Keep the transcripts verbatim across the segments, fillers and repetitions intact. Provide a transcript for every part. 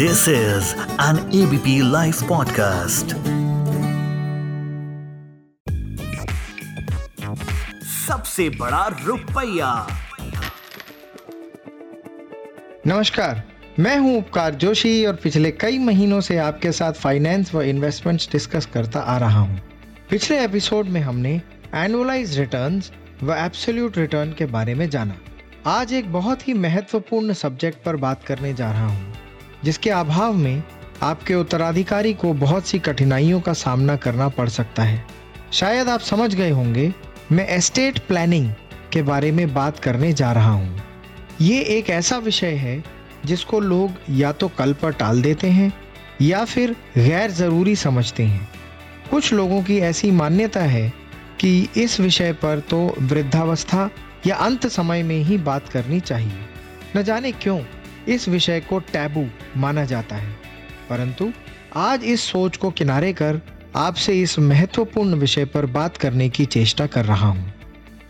This is an ABP life podcast. सबसे बड़ा रुपया। नमस्कार, मैं हूं उपकार जोशी और पिछले कई महीनों से आपके साथ फाइनेंस व इन्वेस्टमेंट्स डिस्कस करता आ रहा हूं। पिछले एपिसोड में हमने एनुअलाइज रिटर्न्स व एब्सोल्यूट रिटर्न के बारे में जाना। आज एक बहुत ही महत्वपूर्ण सब्जेक्ट पर बात करने जा रहा हूँ, जिसके अभाव में आपके उत्तराधिकारी को बहुत सी कठिनाइयों का सामना करना पड़ सकता है। शायद आप समझ गए होंगे, मैं एस्टेट प्लानिंग के बारे में बात करने जा रहा हूँ। ये एक ऐसा विषय है जिसको लोग या तो कल पर टाल देते हैं या फिर गैर ज़रूरी समझते हैं। कुछ लोगों की ऐसी मान्यता है कि इस विषय पर तो वृद्धावस्था या अंत समय में ही बात करनी चाहिए। न जाने क्यों इस विषय को टैबू माना जाता है, परंतु आज इस सोच को किनारे कर आपसे इस महत्वपूर्ण विषय पर बात करने की चेष्टा कर रहा हूँ।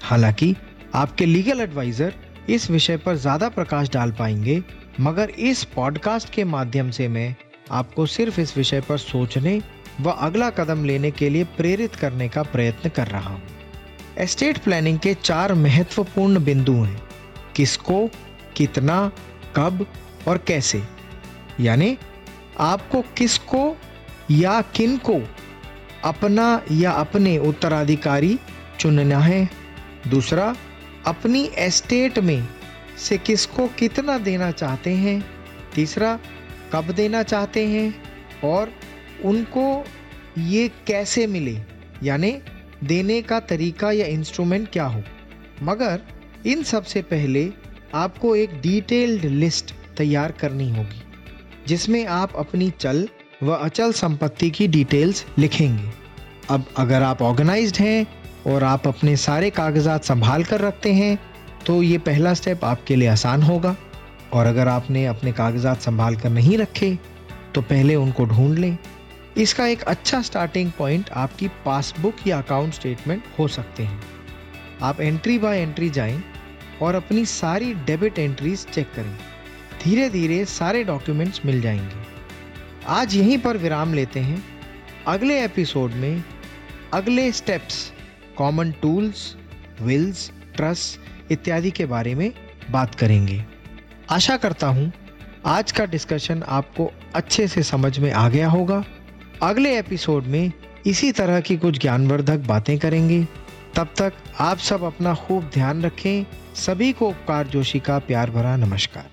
हालांकि आपके लीगल एडवाइज़र इस विषय पर ज़्यादा प्रकाश डाल पाएंगे, मगर इस पॉडकास्ट के माध्यम से मैं आपको सिर्फ इस विषय पर सोचने व अगला कदम लेने के लिए प्रेरित करने का प्रयत्न कर रहा हूँ। एस्टेट प्लानिंग के चार महत्वपूर्ण बिंदु हैं: किसको, कितना, कब और कैसे। यानी आपको किसको या किनको अपना या अपने उत्तराधिकारी चुनना है। दूसरा, अपनी एस्टेट में से किसको कितना देना चाहते हैं। तीसरा, कब देना चाहते हैं और उनको ये कैसे मिले, यानी देने का तरीका या इंस्ट्रूमेंट क्या हो। मगर इन सब से पहले आपको एक डिटेल्ड लिस्ट तैयार करनी होगी, जिसमें आप अपनी चल व अचल संपत्ति की डिटेल्स लिखेंगे। अब अगर आप ऑर्गेनाइज्ड हैं और आप अपने सारे कागजात संभाल कर रखते हैं तो ये पहला स्टेप आपके लिए आसान होगा। और अगर आपने अपने कागजात संभाल कर नहीं रखे तो पहले उनको ढूंढ लें। इसका एक अच्छा स्टार्टिंग पॉइंट आपकी पासबुक या अकाउंट स्टेटमेंट हो सकते हैं। आप एंट्री बाय एंट्री जाएं और अपनी सारी डेबिट एंट्रीज चेक करें। धीरे धीरे सारे डॉक्यूमेंट्स मिल जाएंगे। आज यहीं पर विराम लेते हैं। अगले एपिसोड में अगले steps, common tools, wills, trust इत्यादि के बारे में बात करेंगे। आशा करता हूँ आज का डिस्कशन आपको अच्छे से समझ में आ गया होगा। अगले एपिसोड में इसी तरह की कुछ ज्ञानवर्धक बातें करेंगे। तब तक आप सब अपना खूब ध्यान रखें। सभी को उपकार जोशी का प्यार भरा नमस्कार।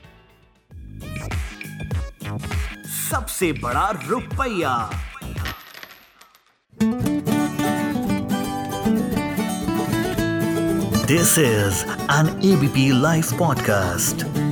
सबसे बड़ा रुपया। This is an ABP life podcast.